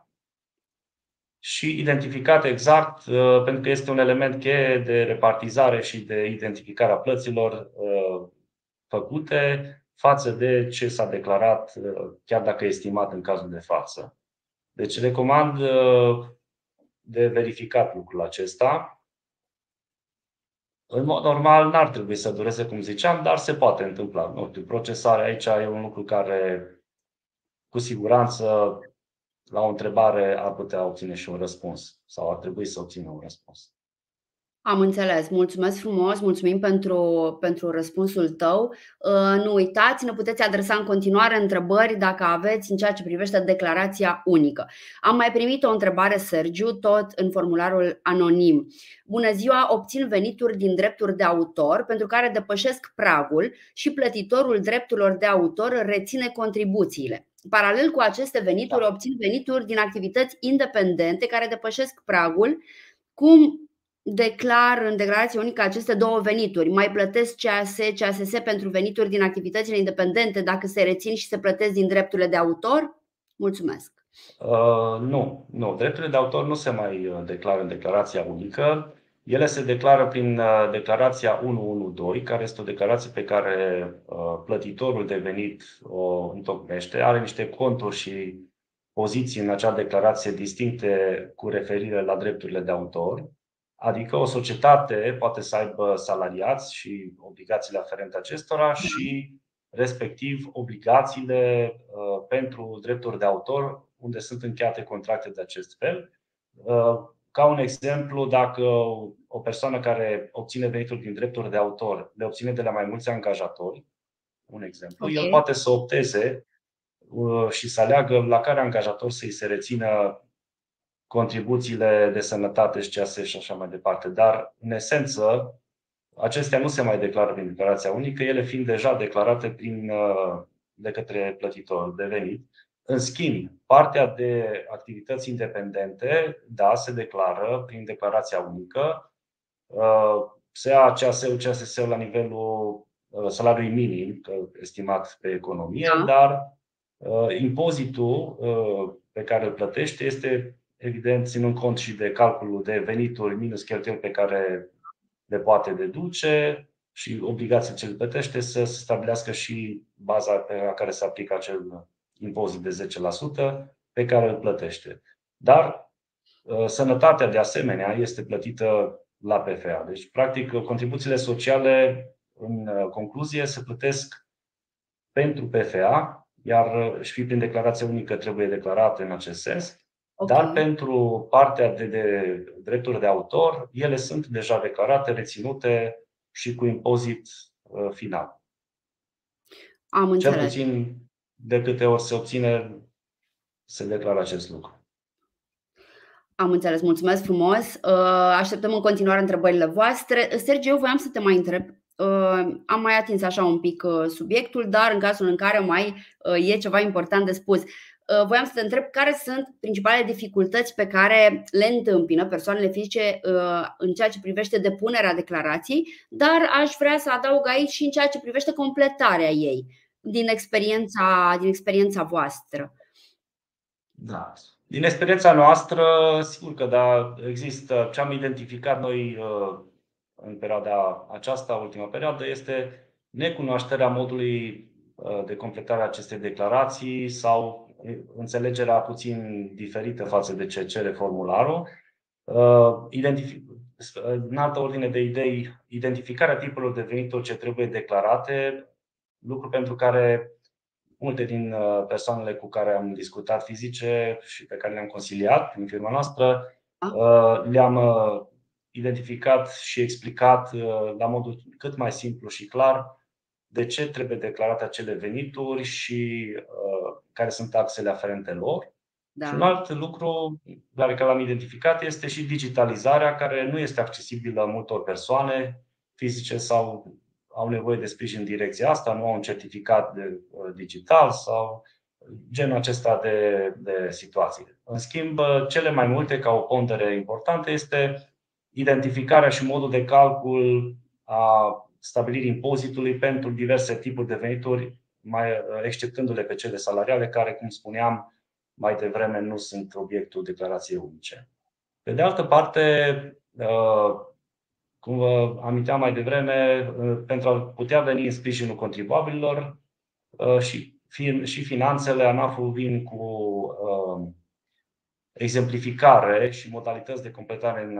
Și identificat exact, pentru că este un element cheie de repartizare și de identificare a plăților făcute față de ce s-a declarat, chiar dacă e estimat în cazul de față. Deci recomand de verificat lucrul acesta. În mod normal n-ar trebui să dureze, cum ziceam, dar se poate întâmpla. Nu știu, procesarea aici e un lucru care cu siguranță la o întrebare ar putea obține și un răspuns sau ar trebui să obțină un răspuns. Am înțeles. Mulțumesc frumos, mulțumim pentru răspunsul tău. Nu uitați, ne puteți adresa în continuare întrebări dacă aveți în ceea ce privește declarația unică. Am mai primit o întrebare, Sergiu, tot în formularul anonim. Bună ziua, obțin venituri din drepturi de autor pentru care depășesc pragul și plătitorul drepturilor de autor reține contribuțiile. Paralel cu aceste venituri, obțin venituri din activități independente care depășesc pragul. Cum declar în declarația unică aceste două venituri? Mai plătesc CAS, CASS pentru venituri din activitățile independente dacă se rețin și se plătesc din drepturile de autor? Mulțumesc. Nu, drepturile de autor nu se mai declară în declarația unică. Ele se declară prin declarația 112, care este o declarație pe care plătitorul de venit o întocmește. Are niște conturi și poziții în acea declarație distincte cu referire la drepturile de autor. Adică o societate poate să aibă salariați și obligațiile aferente acestora și respectiv obligațiile pentru drepturi de autor unde sunt încheiate contracte de acest fel. Ca un exemplu, dacă o persoană care obține venituri din drepturi de autor le obține de la mai mulți angajatori, un exemplu, el poate să opteze și să aleagă la care angajator să-i se rețină contribuțiile de sănătate și CAS și așa mai departe. Dar, în esență, acestea nu se mai declară prin declarația unică, ele fiind deja declarate de către plătitorul de venit. În schimb, partea de activități independente, da, se declară prin declarația unică. Se ia CAS-ul, CASS-ul la nivelul salariului minim, estimat pe economie, dar impozitul pe care îl plătește este, evident, ținând cont și de calculul de venituri minus cheltuieli pe care le poate deduce și obligația ce le plătește, să se stabilească și baza pe care se aplică acel impozit de 10% pe care îl plătește. Dar sănătatea, de asemenea, este plătită la PFA. Deci, practic, contribuțiile sociale, în concluzie, se plătesc pentru PFA, iar și prin declarație unică trebuie declarate în acest sens. Dar pentru partea de drepturi de autor, ele sunt deja declarate, reținute și cu impozit final. Am înțeles. Cel puțin de câte ori se declară acest lucru. Am înțeles, mulțumesc frumos. Așteptăm în continuare întrebările voastre. Sergiu, eu voiam să te mai întreb. Am mai atins așa un pic subiectul, dar în cazul în care mai e ceva important de spus, voiam să te întreb care sunt principalele dificultăți pe care le întâmpină persoanele fizice în ceea ce privește depunerea declarației, dar aș vrea să adaug aici și în ceea ce privește completarea ei, din experiența voastră. Da. Din experiența noastră, sigur că da, există. Ce am identificat noi în perioada aceasta, ultima perioadă, este necunoașterea modului de completare a acestei declarații sau înțelegerea puțin diferită față de ce cere formularul. În altă ordine de idei, identificarea tipurilor de venituri ce trebuie declarate, lucru pentru care multe din persoanele cu care am discutat fizice și pe care le-am consiliat în firma noastră, le-am identificat și explicat la modul cât mai simplu și clar de ce trebuie declarate acele venituri și care sunt taxele aferente lor. Da. Și un alt lucru pe care l-am identificat este și digitalizarea, care nu este accesibilă multor persoane fizice sau au nevoie de sprijin în direcția asta, nu au un certificat digital sau genul acesta de situații. În schimb, cele mai multe, ca o pondere importantă, este identificarea și modul de calcul a stabilirii impozitului pentru diverse tipuri de venituri, exceptându-le pe cele salariale, care, cum spuneam mai devreme, nu sunt obiectul declarației unice. Pe de altă parte, cum vă aminteam mai devreme, pentru a putea veni în sprijinul contribuabililor și finanțele, ANAF-ul vin cu exemplificare și modalități de completare în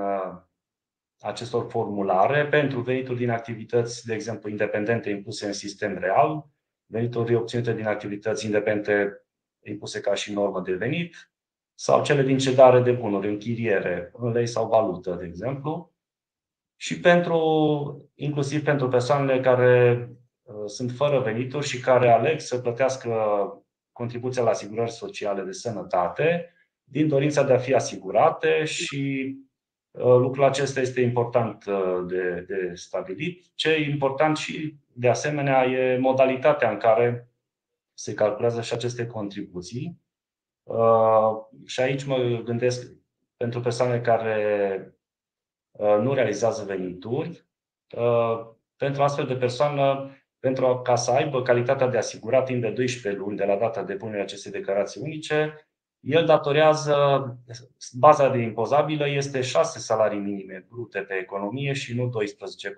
acestor formulare pentru venituri din activități, de exemplu, independente impuse în sistem real, venituri obținute din activități independente impuse ca și normă de venit, sau cele din cedare de bunuri, închiriere, în lei sau valută, de exemplu. Și inclusiv pentru persoanele care sunt fără venituri și care aleg să plătească contribuția la asigurări sociale de sănătate din dorința de a fi asigurate, și lucrul acesta este important de stabilit. Ce e important și de asemenea e modalitatea în care se calculează și aceste contribuții. Și aici mă gândesc pentru persoane care nu realizează venituri, pentru astfel de persoană, ca să aibă calitatea de asigurat timp de 12 luni de la data depunerii acestei declarații unice, el datorează, baza de impozabilă este 6 salarii minime brute pe economie și nu 12,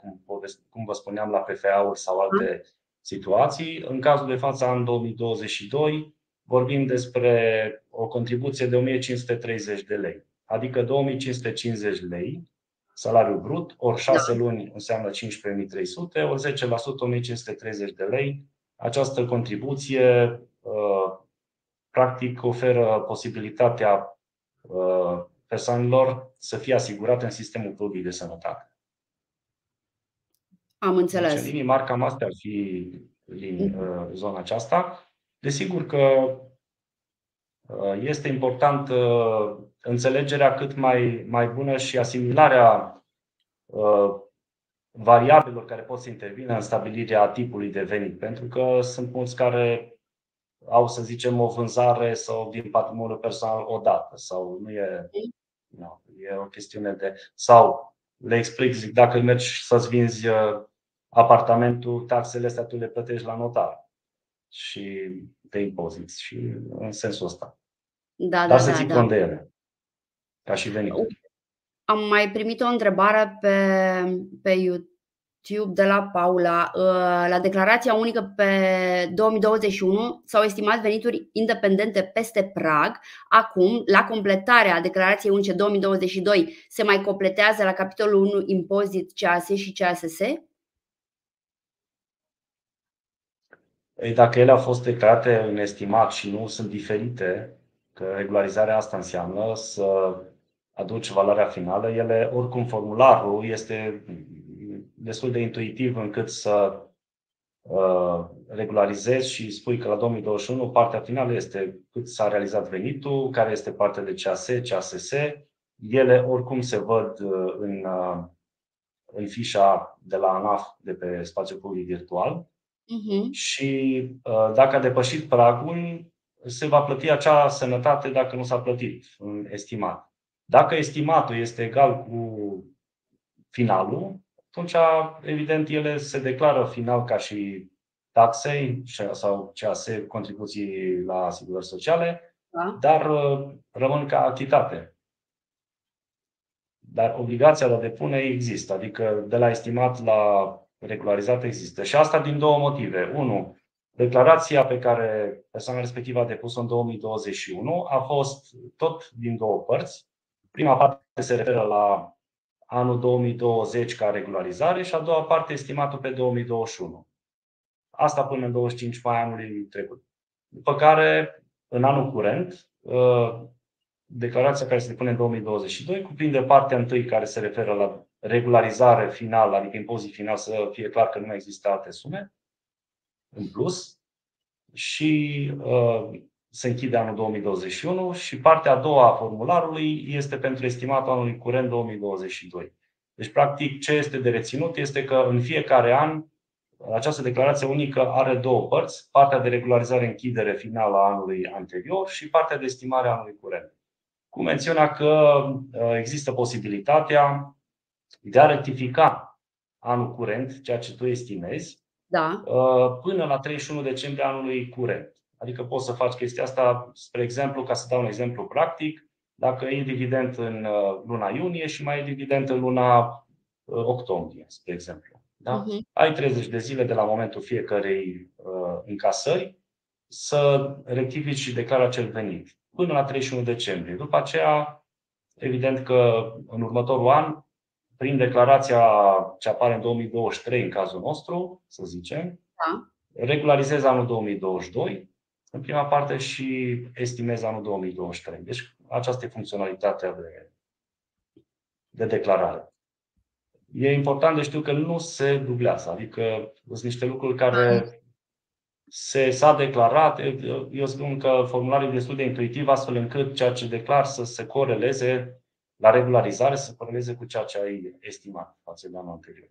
cum vă spuneam, la PFA-uri sau alte situații. În cazul de față, în 2022, vorbim despre o contribuție de 1530 de lei, adică 2550 lei, salariul brut, ori 6 luni înseamnă 15.300, ori 10%, 1.530 de lei. Această contribuție practic oferă posibilitatea persoanelor să fie asigurate în sistemul public de sănătate. Am înțeles. Deci, în linii mari, cam astea ar fi zona aceasta. Desigur că este important înțelegerea cât mai bună și asimilarea variabilelor care pot să intervină în stabilirea tipului de venit. Pentru că sunt mulți care au, să zicem, o vânzare sau din patrimoniul personal odată, sau nu e o chestiune de. Sau le explic, zic, dacă mergi să-ți vinzi apartamentul, taxele astea tu le plătești la notar și de impozit, și în sensul ăsta. Da, dar să ții cont de ele, ca și venituri. Am mai primit o întrebare pe YouTube de la Paula. La declarația unică pe 2021 s-au estimat venituri independente peste prag. Acum, la completarea declarației unice 2022, se mai completează la capitolul 1 impozit CAS și CASS? Dacă ele au fost declarate în estimat și nu sunt diferite, că regularizarea asta înseamnă să aduci valoarea finală, ele, oricum formularul este destul de intuitiv încât să regularizezi și spui că la 2021 partea finală este cât s-a realizat venitul, care este partea de CAS, CASS Ele oricum se văd în fișa de la ANAF de pe spațiu public virtual. Și dacă a depășit pragul, se va plăti acea sănătate dacă nu s-a plătit în estimat. Dacă estimatul este egal cu finalul, atunci, evident, ele se declară final ca și taxe sau CAS, contribuții la asigurări sociale, da, dar rămân ca achitate. Dar obligația de a depune există, adică de la estimat la regularizat există. Și asta din două motive. 1. Declarația pe care persoana respectivă a depus-o în 2021 a fost tot din două părți. Prima parte se referă la anul 2020 ca regularizare și a doua parte estimatul pe 2021. Asta până în 25 mai anului trecut. După care, în anul curent, declarația care se depune în 2022 cuprinde partea întâi care se referă la regularizare finală, adică impozit final, să fie clar că nu există alte sume în plus, și se închide anul 2021 și partea a doua a formularului este pentru estimatul anului curent 2022. Deci, practic, ce este de reținut este că în fiecare an această declarație unică are două părți, partea de regularizare-închidere finală a anului anterior și partea de estimare a anului curent. Cu mențiunea că există posibilitatea de a rectifica anul curent, ceea ce tu estimezi, da, până la 31 decembrie anului curent. Adică poți să faci chestia asta, spre exemplu, ca să dau un exemplu practic, dacă e dividend în luna iunie și mai e dividend în luna octombrie, spre exemplu. Da? Ai 30 de zile de la momentul fiecărei încasări să rectifici și declari acel venit până la 31 decembrie. După aceea, evident că în următorul an, prin declarația ce apare în 2023, în cazul nostru, să zicem, da, regularizez anul 2022 în prima parte și estimez anul 2023. Deci aceasta e funcționalitatea de declarare. E important de știu că nu se dublează, adică sunt niște lucruri care s-a declarat. Eu spun că formularul e destul de intuitiv, astfel încât ceea ce declar să se coreleze la regularizare, să coreleze cu ceea ce ai estimat față de anul anterior.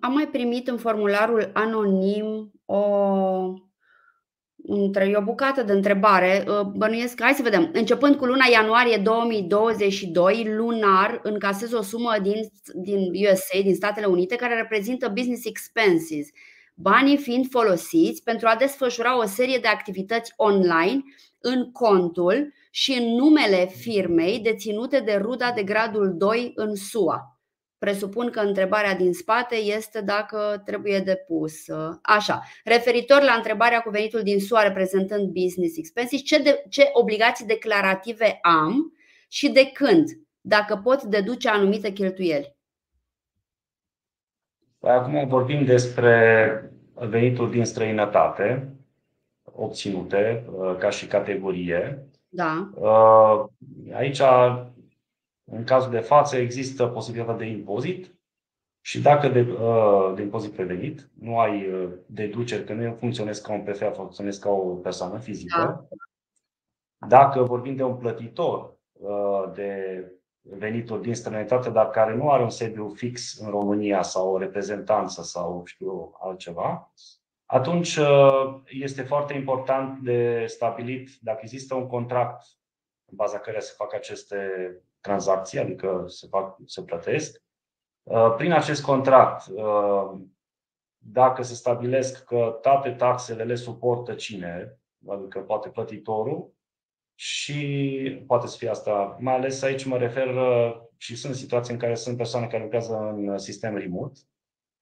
Am mai primit în formularul anonim o bucată de întrebare. Bănuiesc, hai să vedem. Începând cu luna ianuarie 2022, lunar încasez o sumă din USA, din Statele Unite, care reprezintă business expenses, banii fiind folosiți pentru a desfășura o serie de activități online în contul și în numele firmei deținute de ruda de gradul 2 în SUA. Presupun că întrebarea din spate este dacă trebuie depus. Așa, referitor la întrebarea cu venitul din SUA reprezentând business expenses, ce obligații declarative am și de când, dacă pot deduce anumite cheltuieli? Acum vorbim despre venitul din străinătate obținute ca și categorie. Da. Aici, în cazul de față, există posibilitatea de impozit și dacă de impozit pe venit, nu ai deduceri, că nu funcționezi ca un PFA, funcționezi ca o persoană fizică. Da. Dacă vorbim de un plătitor de venituri din străinătate, dar care nu are un sediu fix în România sau o reprezentanță sau știu altceva, atunci este foarte important de stabilit dacă există un contract în baza căreia se fac aceste tranzacții, adică se plătesc. Prin acest contract, dacă se stabilesc că toate taxele le suportă cine, adică poate plătitorul, și poate să fie asta, mai ales aici mă refer și sunt situații în care sunt persoane care lucrează în sistem remote,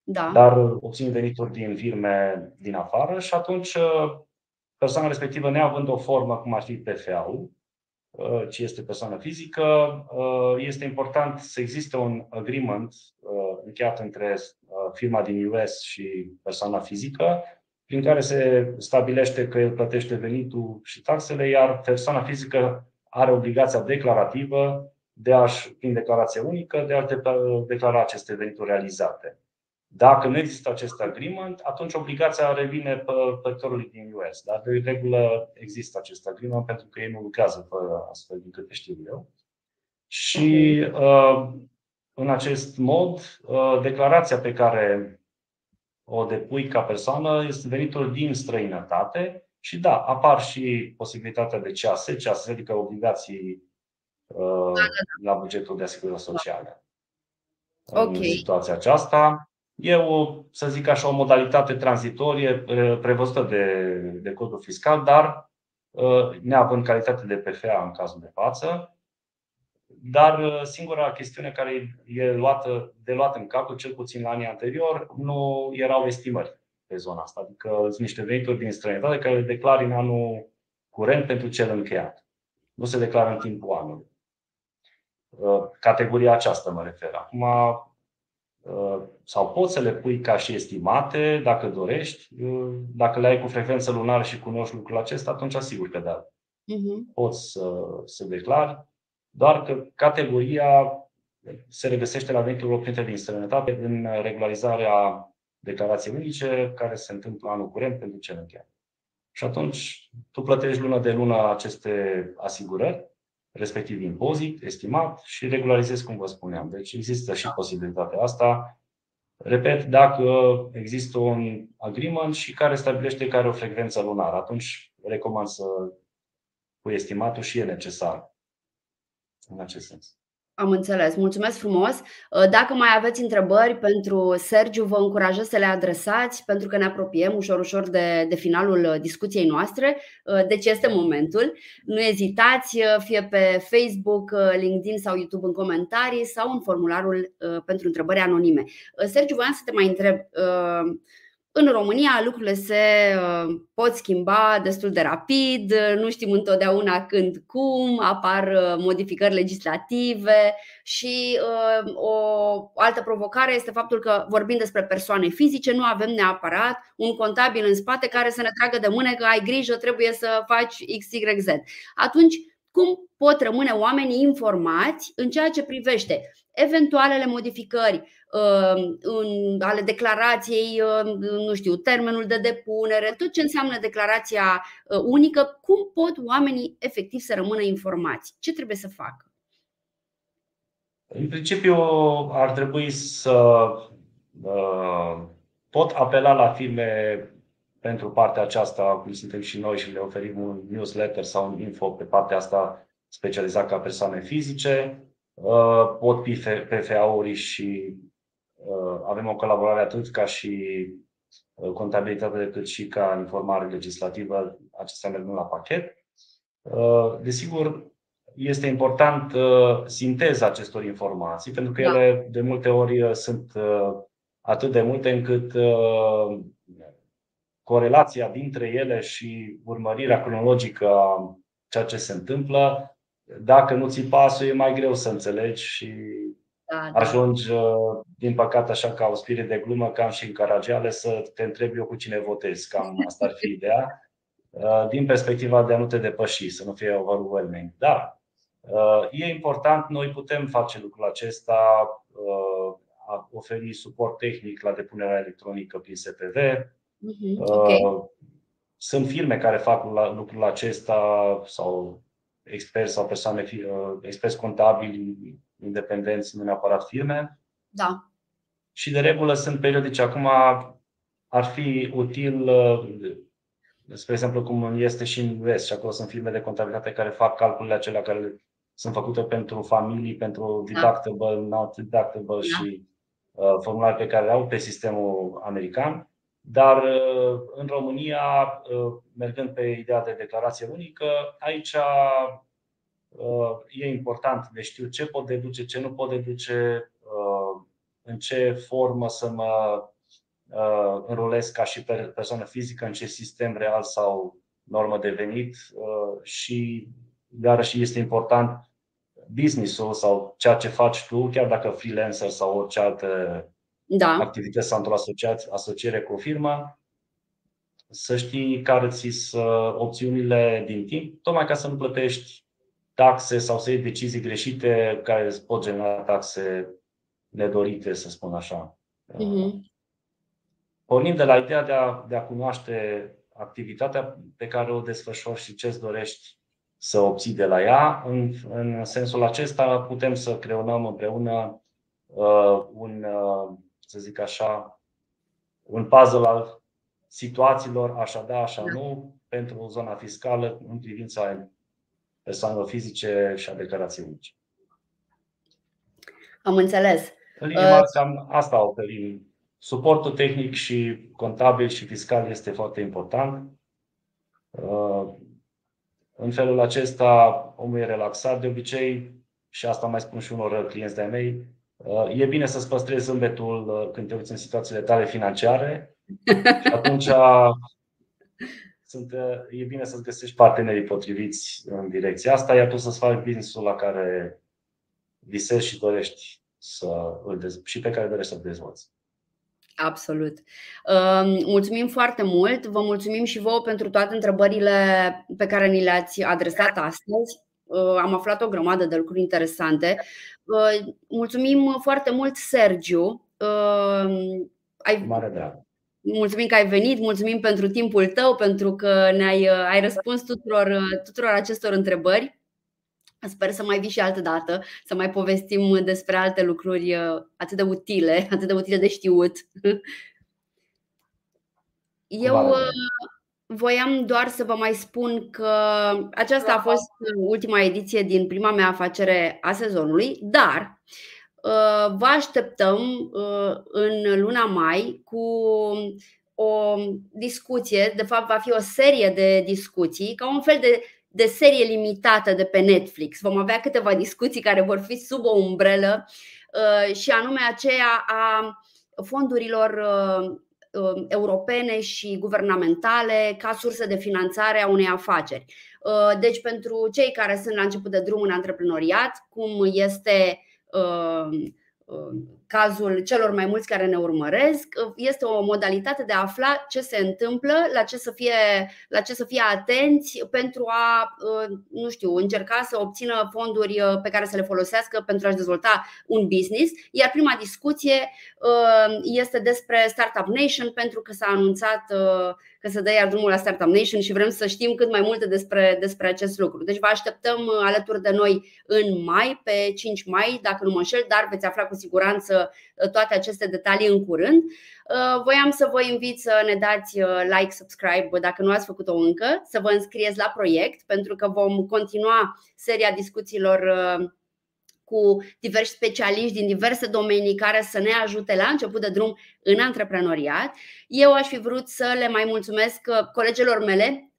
da, dar obțin venituri din firme din afară și atunci persoana respectivă, neavând o formă cum ar fi PFA-ul, ci este persoană fizică, este important să existe un agreement încheiat între firma din US și persoana fizică, prin care se stabilește că el plătește venitul și taxele, iar persoana fizică are obligația declarativă, prin declarație unică, de a declara aceste venituri realizate. Dacă nu există acest agreement, atunci obligația revine pe plătitorului din US. Dar de regulă există acest agreement pentru că ei nu lucrează fără astfel, din câte știu eu. Și în acest mod, declarația pe care o depui ca persoană este venitul din străinătate și da, apar și posibilitatea de CAS, adică obligații la bugetul de asigurări sociale. În situația aceasta e o, să zic așa, o modalitate tranzitorie prevăzută de codul fiscal, dar neavând calitate de PFA în cazul de față. Dar singura chestiune care e de luat în calcul, cel puțin la anii anterior, nu erau estimări pe zona asta. Adică sunt niște venituri din străinătate care le declari în anul curent pentru cel încheiat. Nu se declară în timpul anului. Categoria aceasta mă refer. Acum, sau poți să le pui ca și estimate, dacă dorești. Dacă le ai cu frecvență lunară și cunoști lucrul acesta, atunci asigur că da. Poți să declari. Doar că categoria se regăsește la veniturile obținute din străinătate în regularizarea declarației unice, care se întâmplă anul curent pentru cel încheiat. Și atunci tu plătești lună de lună aceste asigurări, respectiv impozit, estimat, și regularizezi, cum vă spuneam. Deci există și posibilitatea asta. Repet, dacă există un agreement și care stabilește care o frecvență lunară, atunci recomand să pui estimatul și e necesar. În acest sens. Am înțeles. Mulțumesc frumos. Dacă mai aveți întrebări pentru Sergiu, vă încurajez să le adresați, pentru că ne apropiem ușor-ușor de finalul discuției noastre. Deci este momentul. Nu ezitați, fie pe Facebook, LinkedIn sau YouTube în comentarii sau în formularul pentru întrebări anonime. Sergiu, voiam să te mai întreb. În România lucrurile se pot schimba destul de rapid, nu știm întotdeauna când, cum, apar modificări legislative și o altă provocare este faptul că, vorbind despre persoane fizice, nu avem neapărat un contabil în spate care să ne tragă de mână că ai grijă, trebuie să faci XYZ. Atunci, cum pot rămâne oamenii informați în ceea ce privește eventualele modificări ale declarației, nu știu, termenul de depunere, tot ce înseamnă declarația unică, cum pot oamenii efectiv să rămână informați? Ce trebuie să facă? În principiu ar trebui să pot apela la firme pentru partea aceasta, cum suntem și noi și le oferim un newsletter sau un info pe partea asta specializat ca persoane fizice. Pot fi PFA-uri și avem o colaborare atât ca și contabilitate, cât și ca informare legislativă, acestea merg la pachet. Desigur, este important sinteza acestor informații, pentru că ele de multe ori sunt atât de multe încât corelația dintre ele și urmărirea cronologică a ceea ce se întâmplă, dacă nu ții pasul, e mai greu să înțelegi și ajungi, din păcate, așa ca o spirit de glumă, cam și în Caragiale, să te întrebi eu cu cine votez. Cam asta ar fi ideea, din perspectiva de a nu te depăși, să nu fie overwhelming. Dar e important, noi putem face lucrul acesta, a oferi suport tehnic la depunerea electronică prin SPV. Sunt firme care fac lucrul acesta sau experți sau persoane, experți contabili independenți, nu neapărat firme. Da. Și de regulă sunt periodice. Acum ar fi util, spre exemplu, cum este și în US, și acolo sunt firme de contabilitate care fac calculele acelea care sunt făcute pentru familii, pentru deductible, non-deductible și formulare pe care le au pe sistemul american. Dar în România, mergând pe ideea de declarație unică, aici e important de știu ce pot deduce, ce nu pot deduce, în ce formă să mă înrolez ca și persoană fizică, în ce sistem real sau normă de venit. Și iarăși este important business-ul sau ceea ce faci tu, chiar dacă freelancer sau orice altă activități sau într-o asociere cu o firmă, să știi care ți-s opțiunile din timp, tocmai ca să nu plătești taxe sau să iei decizii greșite care îți pot genera taxe nedorite, să spun așa. Pornim de la ideea de a cunoaște activitatea pe care o desfășori și ce-ți dorești să obții de la ea. În sensul acesta putem să creăm împreună un puzzle al situațiilor, așa da, așa nu, pentru zona fiscală în privința persoanelor fizice și a declarației unice. Am înțeles. În linie mare, asta oferim. Suportul tehnic și contabil și fiscal este foarte important. În felul acesta omul e relaxat de obicei și asta mai spun și unor clienți de-ai mei. E bine să-ți păstrezi zâmbetul când te uiți în situațiile tale financiare și atunci e bine să-ți găsești partenerii potriviți în direcția asta, iar tu să-ți faci business-ul la care visezi și dorești să îl dezvolți și pe care dorești să-l dezvolți. Absolut. Mulțumim foarte mult. Vă mulțumim și vouă pentru toate întrebările pe care ni le-ați adresat astăzi. Am aflat o grămadă de lucruri interesante. Mulțumim foarte mult, Sergiu. Mare drag. Mulțumim că ai venit, mulțumim pentru timpul tău, pentru că ai răspuns tuturor acestor întrebări. Sper să mai vii și altă dată, să mai povestim despre alte lucruri atât de utile de știut. Eu voiam doar să vă mai spun că aceasta a fost ultima ediție din prima mea afacere a sezonului, dar vă așteptăm în luna mai cu o discuție, de fapt va fi o serie de discuții, ca un fel de serie limitată de pe Netflix. Vom avea câteva discuții care vor fi sub o umbrelă și anume aceea a fondurilor europene și guvernamentale ca sursă de finanțare a unei afaceri. Deci pentru cei care sunt la început de drum în antreprenoriat, cum este cazul celor mai mulți care ne urmăresc, este o modalitate de a afla ce se întâmplă, la ce să fie atenți pentru a, nu știu, încerca să obțină fonduri pe care să le folosească pentru a-și dezvolta un business. Iar prima discuție este despre Startup Nation, pentru că s-a anunțat că se dă iar drumul la Startup Nation și vrem să știm cât mai multe despre acest lucru. Deci vă așteptăm alături de noi în mai, pe 5 mai, dacă nu mă înșel, dar veți afla cu siguranță toate aceste detalii în curând. Voiam să vă invit să ne dați like, subscribe, dacă nu ați făcut-o încă, să vă înscrieți la proiect, pentru că vom continua seria discuțiilor cu diversi specialiști din diverse domenii care să ne ajute la început de drum în antreprenoriat. Eu aș fi vrut să le mai mulțumesc colegilor mele,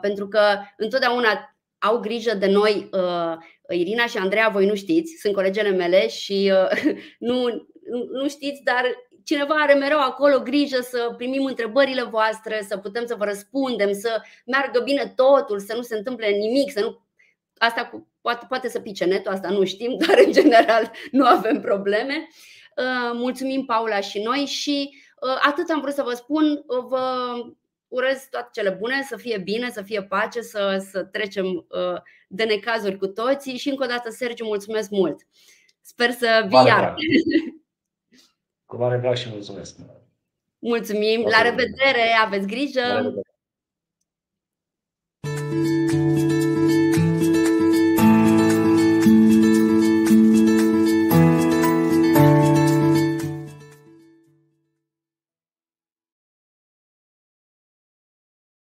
pentru că întotdeauna au grijă de noi. Irina și Andreea, voi nu știți, sunt colegele mele și nu știți, dar cineva are mereu acolo grijă să primim întrebările voastre, să putem să vă răspundem, să meargă bine totul, să nu se întâmple nimic, să nu... Asta cu poate să pice netul, asta nu știm, dar în general nu avem probleme. Mulțumim, Paula, și noi și atât am vrut să vă spun. Vă urez toate cele bune, să fie bine, să fie pace, să trecem de necazuri cu toții și încă o dată, Sergiu, mulțumesc mult. Sper să vii iar. Cu mare drag și mulțumesc. Mulțumim, la revedere, aveți grijă.